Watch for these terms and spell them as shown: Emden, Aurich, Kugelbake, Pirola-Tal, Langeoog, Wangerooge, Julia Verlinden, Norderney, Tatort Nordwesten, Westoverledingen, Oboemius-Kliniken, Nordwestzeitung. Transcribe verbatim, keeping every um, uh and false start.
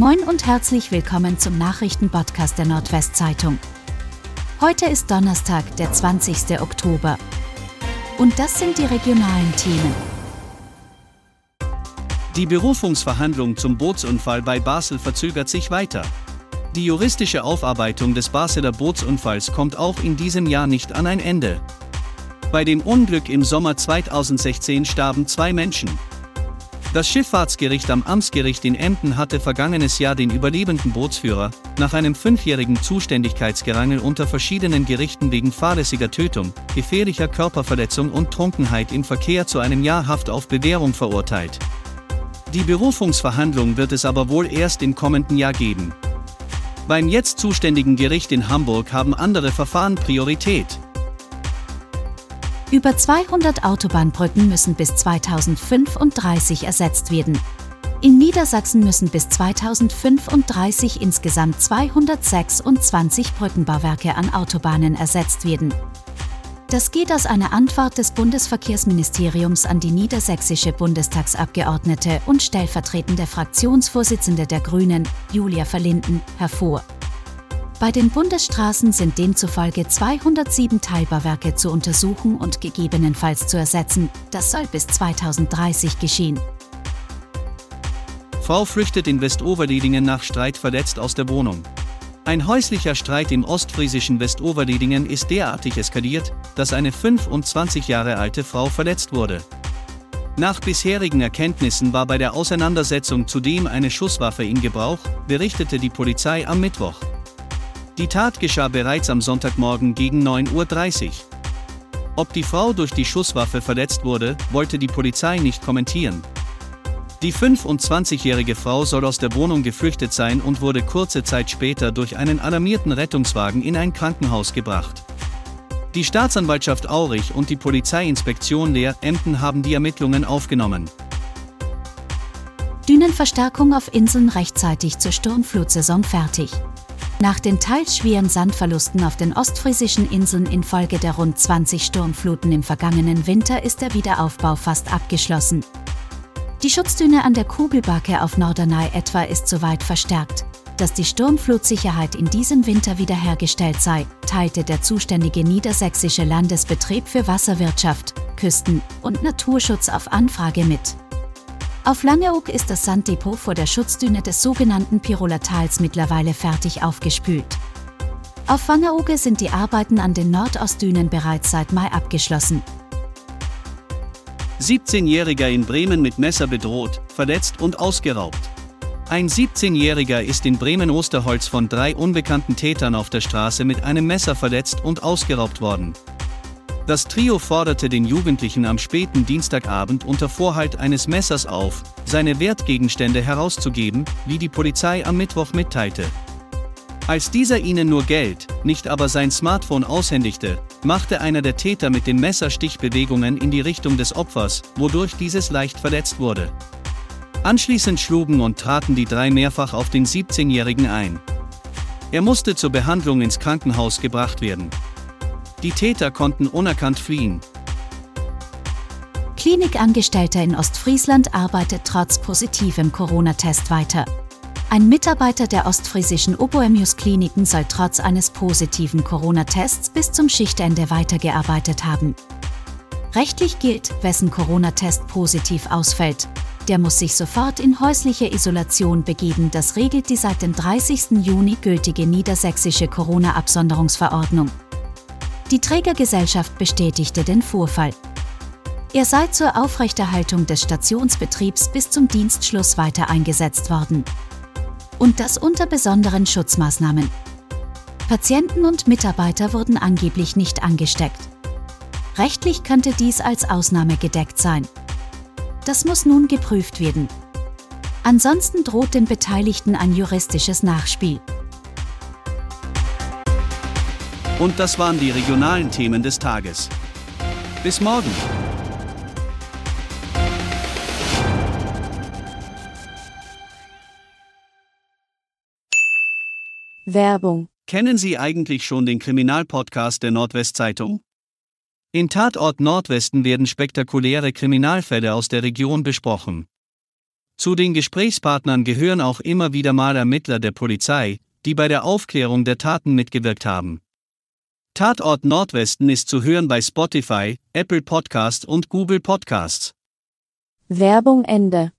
Moin und herzlich willkommen zum Nachrichtenpodcast der Nordwestzeitung. Heute ist Donnerstag, der zwanzigste Oktober. Und das sind die regionalen Themen. Die Berufungsverhandlung zum Bootsunfall bei Basel verzögert sich weiter. Die juristische Aufarbeitung des Basler Bootsunfalls kommt auch in diesem Jahr nicht an ein Ende. Bei dem Unglück im Sommer zweitausendsechzehn starben zwei Menschen. Das Schifffahrtsgericht am Amtsgericht in Emden hatte vergangenes Jahr den überlebenden Bootsführer nach einem fünfjährigen Zuständigkeitsgerangel unter verschiedenen Gerichten wegen fahrlässiger Tötung, gefährlicher Körperverletzung und Trunkenheit im Verkehr zu einem Jahr Haft auf Bewährung verurteilt. Die Berufungsverhandlung wird es aber wohl erst im kommenden Jahr geben. Beim jetzt zuständigen Gericht in Hamburg haben andere Verfahren Priorität. Über zweihundert Autobahnbrücken müssen bis zweitausendfünfunddreißig ersetzt werden. In Niedersachsen müssen bis zweitausendfünfunddreißig insgesamt zweihundertsechsundzwanzig Brückenbauwerke an Autobahnen ersetzt werden. Das geht aus einer Antwort des Bundesverkehrsministeriums an die niedersächsische Bundestagsabgeordnete und stellvertretende Fraktionsvorsitzende der Grünen, Julia Verlinden, hervor. Bei den Bundesstraßen sind demzufolge zweihundertsieben Teilbauwerke zu untersuchen und gegebenenfalls zu ersetzen. Das soll bis zweitausenddreißig geschehen. Frau flüchtet in Westoverledingen nach Streit verletzt aus der Wohnung. Ein häuslicher Streit im ostfriesischen Westoverledingen ist derartig eskaliert, dass eine fünfundzwanzig Jahre alte Frau verletzt wurde. Nach bisherigen Erkenntnissen war bei der Auseinandersetzung zudem eine Schusswaffe in Gebrauch, berichtete die Polizei am Mittwoch. Die Tat geschah bereits am Sonntagmorgen gegen neun Uhr dreißig. Ob die Frau durch die Schusswaffe verletzt wurde, wollte die Polizei nicht kommentieren. Die fünfundzwanzigjährige Frau soll aus der Wohnung geflüchtet sein und wurde kurze Zeit später durch einen alarmierten Rettungswagen in ein Krankenhaus gebracht. Die Staatsanwaltschaft Aurich und die Polizeiinspektion Leer Emden haben die Ermittlungen aufgenommen. Dünenverstärkung auf Inseln rechtzeitig zur Sturmflutsaison fertig. Nach den teils schweren Sandverlusten auf den ostfriesischen Inseln infolge der rund zwanzig Sturmfluten im vergangenen Winter ist der Wiederaufbau fast abgeschlossen. Die Schutzdüne an der Kugelbake auf Norderney etwa ist soweit verstärkt, dass die Sturmflutsicherheit in diesem Winter wiederhergestellt sei, teilte der zuständige niedersächsische Landesbetrieb für Wasserwirtschaft, Küsten- und Naturschutz auf Anfrage mit. Auf Langeoog ist das Sanddepot vor der Schutzdüne des sogenannten Pirola-Tals mittlerweile fertig aufgespült. Auf Wangerooge sind die Arbeiten an den Nordostdünen bereits seit Mai abgeschlossen. siebzehnjähriger in Bremen mit Messer bedroht, verletzt und ausgeraubt. Ein siebzehnjähriger ist in Bremen-Osterholz von drei unbekannten Tätern auf der Straße mit einem Messer verletzt und ausgeraubt worden. Das Trio forderte den Jugendlichen am späten Dienstagabend unter Vorhalt eines Messers auf, seine Wertgegenstände herauszugeben, wie die Polizei am Mittwoch mitteilte. Als dieser ihnen nur Geld, nicht aber sein Smartphone aushändigte, machte einer der Täter mit dem Messer Stichbewegungen in die Richtung des Opfers, wodurch dieses leicht verletzt wurde. Anschließend schlugen und traten die drei mehrfach auf den siebzehnjährigen ein. Er musste zur Behandlung ins Krankenhaus gebracht werden. Die Täter konnten unerkannt fliehen. Klinikangestellter in Ostfriesland arbeitet trotz positivem Corona-Test weiter. Ein Mitarbeiter der ostfriesischen Oboemius-Kliniken soll trotz eines positiven Corona-Tests bis zum Schichtende weitergearbeitet haben. Rechtlich gilt, wessen Corona-Test positiv ausfällt, der muss sich sofort in häusliche Isolation begeben. Das regelt die seit dem dreißigsten Juni gültige niedersächsische Corona-Absonderungsverordnung. Die Trägergesellschaft bestätigte den Vorfall. Er sei zur Aufrechterhaltung des Stationsbetriebs bis zum Dienstschluss weiter eingesetzt worden. Und das unter besonderen Schutzmaßnahmen. Patienten und Mitarbeiter wurden angeblich nicht angesteckt. Rechtlich könnte dies als Ausnahme gedeckt sein. Das muss nun geprüft werden. Ansonsten droht den Beteiligten ein juristisches Nachspiel. Und das waren die regionalen Themen des Tages. Bis morgen! Werbung. Kennen Sie eigentlich schon den Kriminalpodcast der Nordwestzeitung? In Tatort Nordwesten werden spektakuläre Kriminalfälle aus der Region besprochen. Zu den Gesprächspartnern gehören auch immer wieder mal Ermittler der Polizei, die bei der Aufklärung der Taten mitgewirkt haben. Tatort Nordwesten ist zu hören bei Spotify, Apple Podcast und Google Podcasts. Werbung Ende.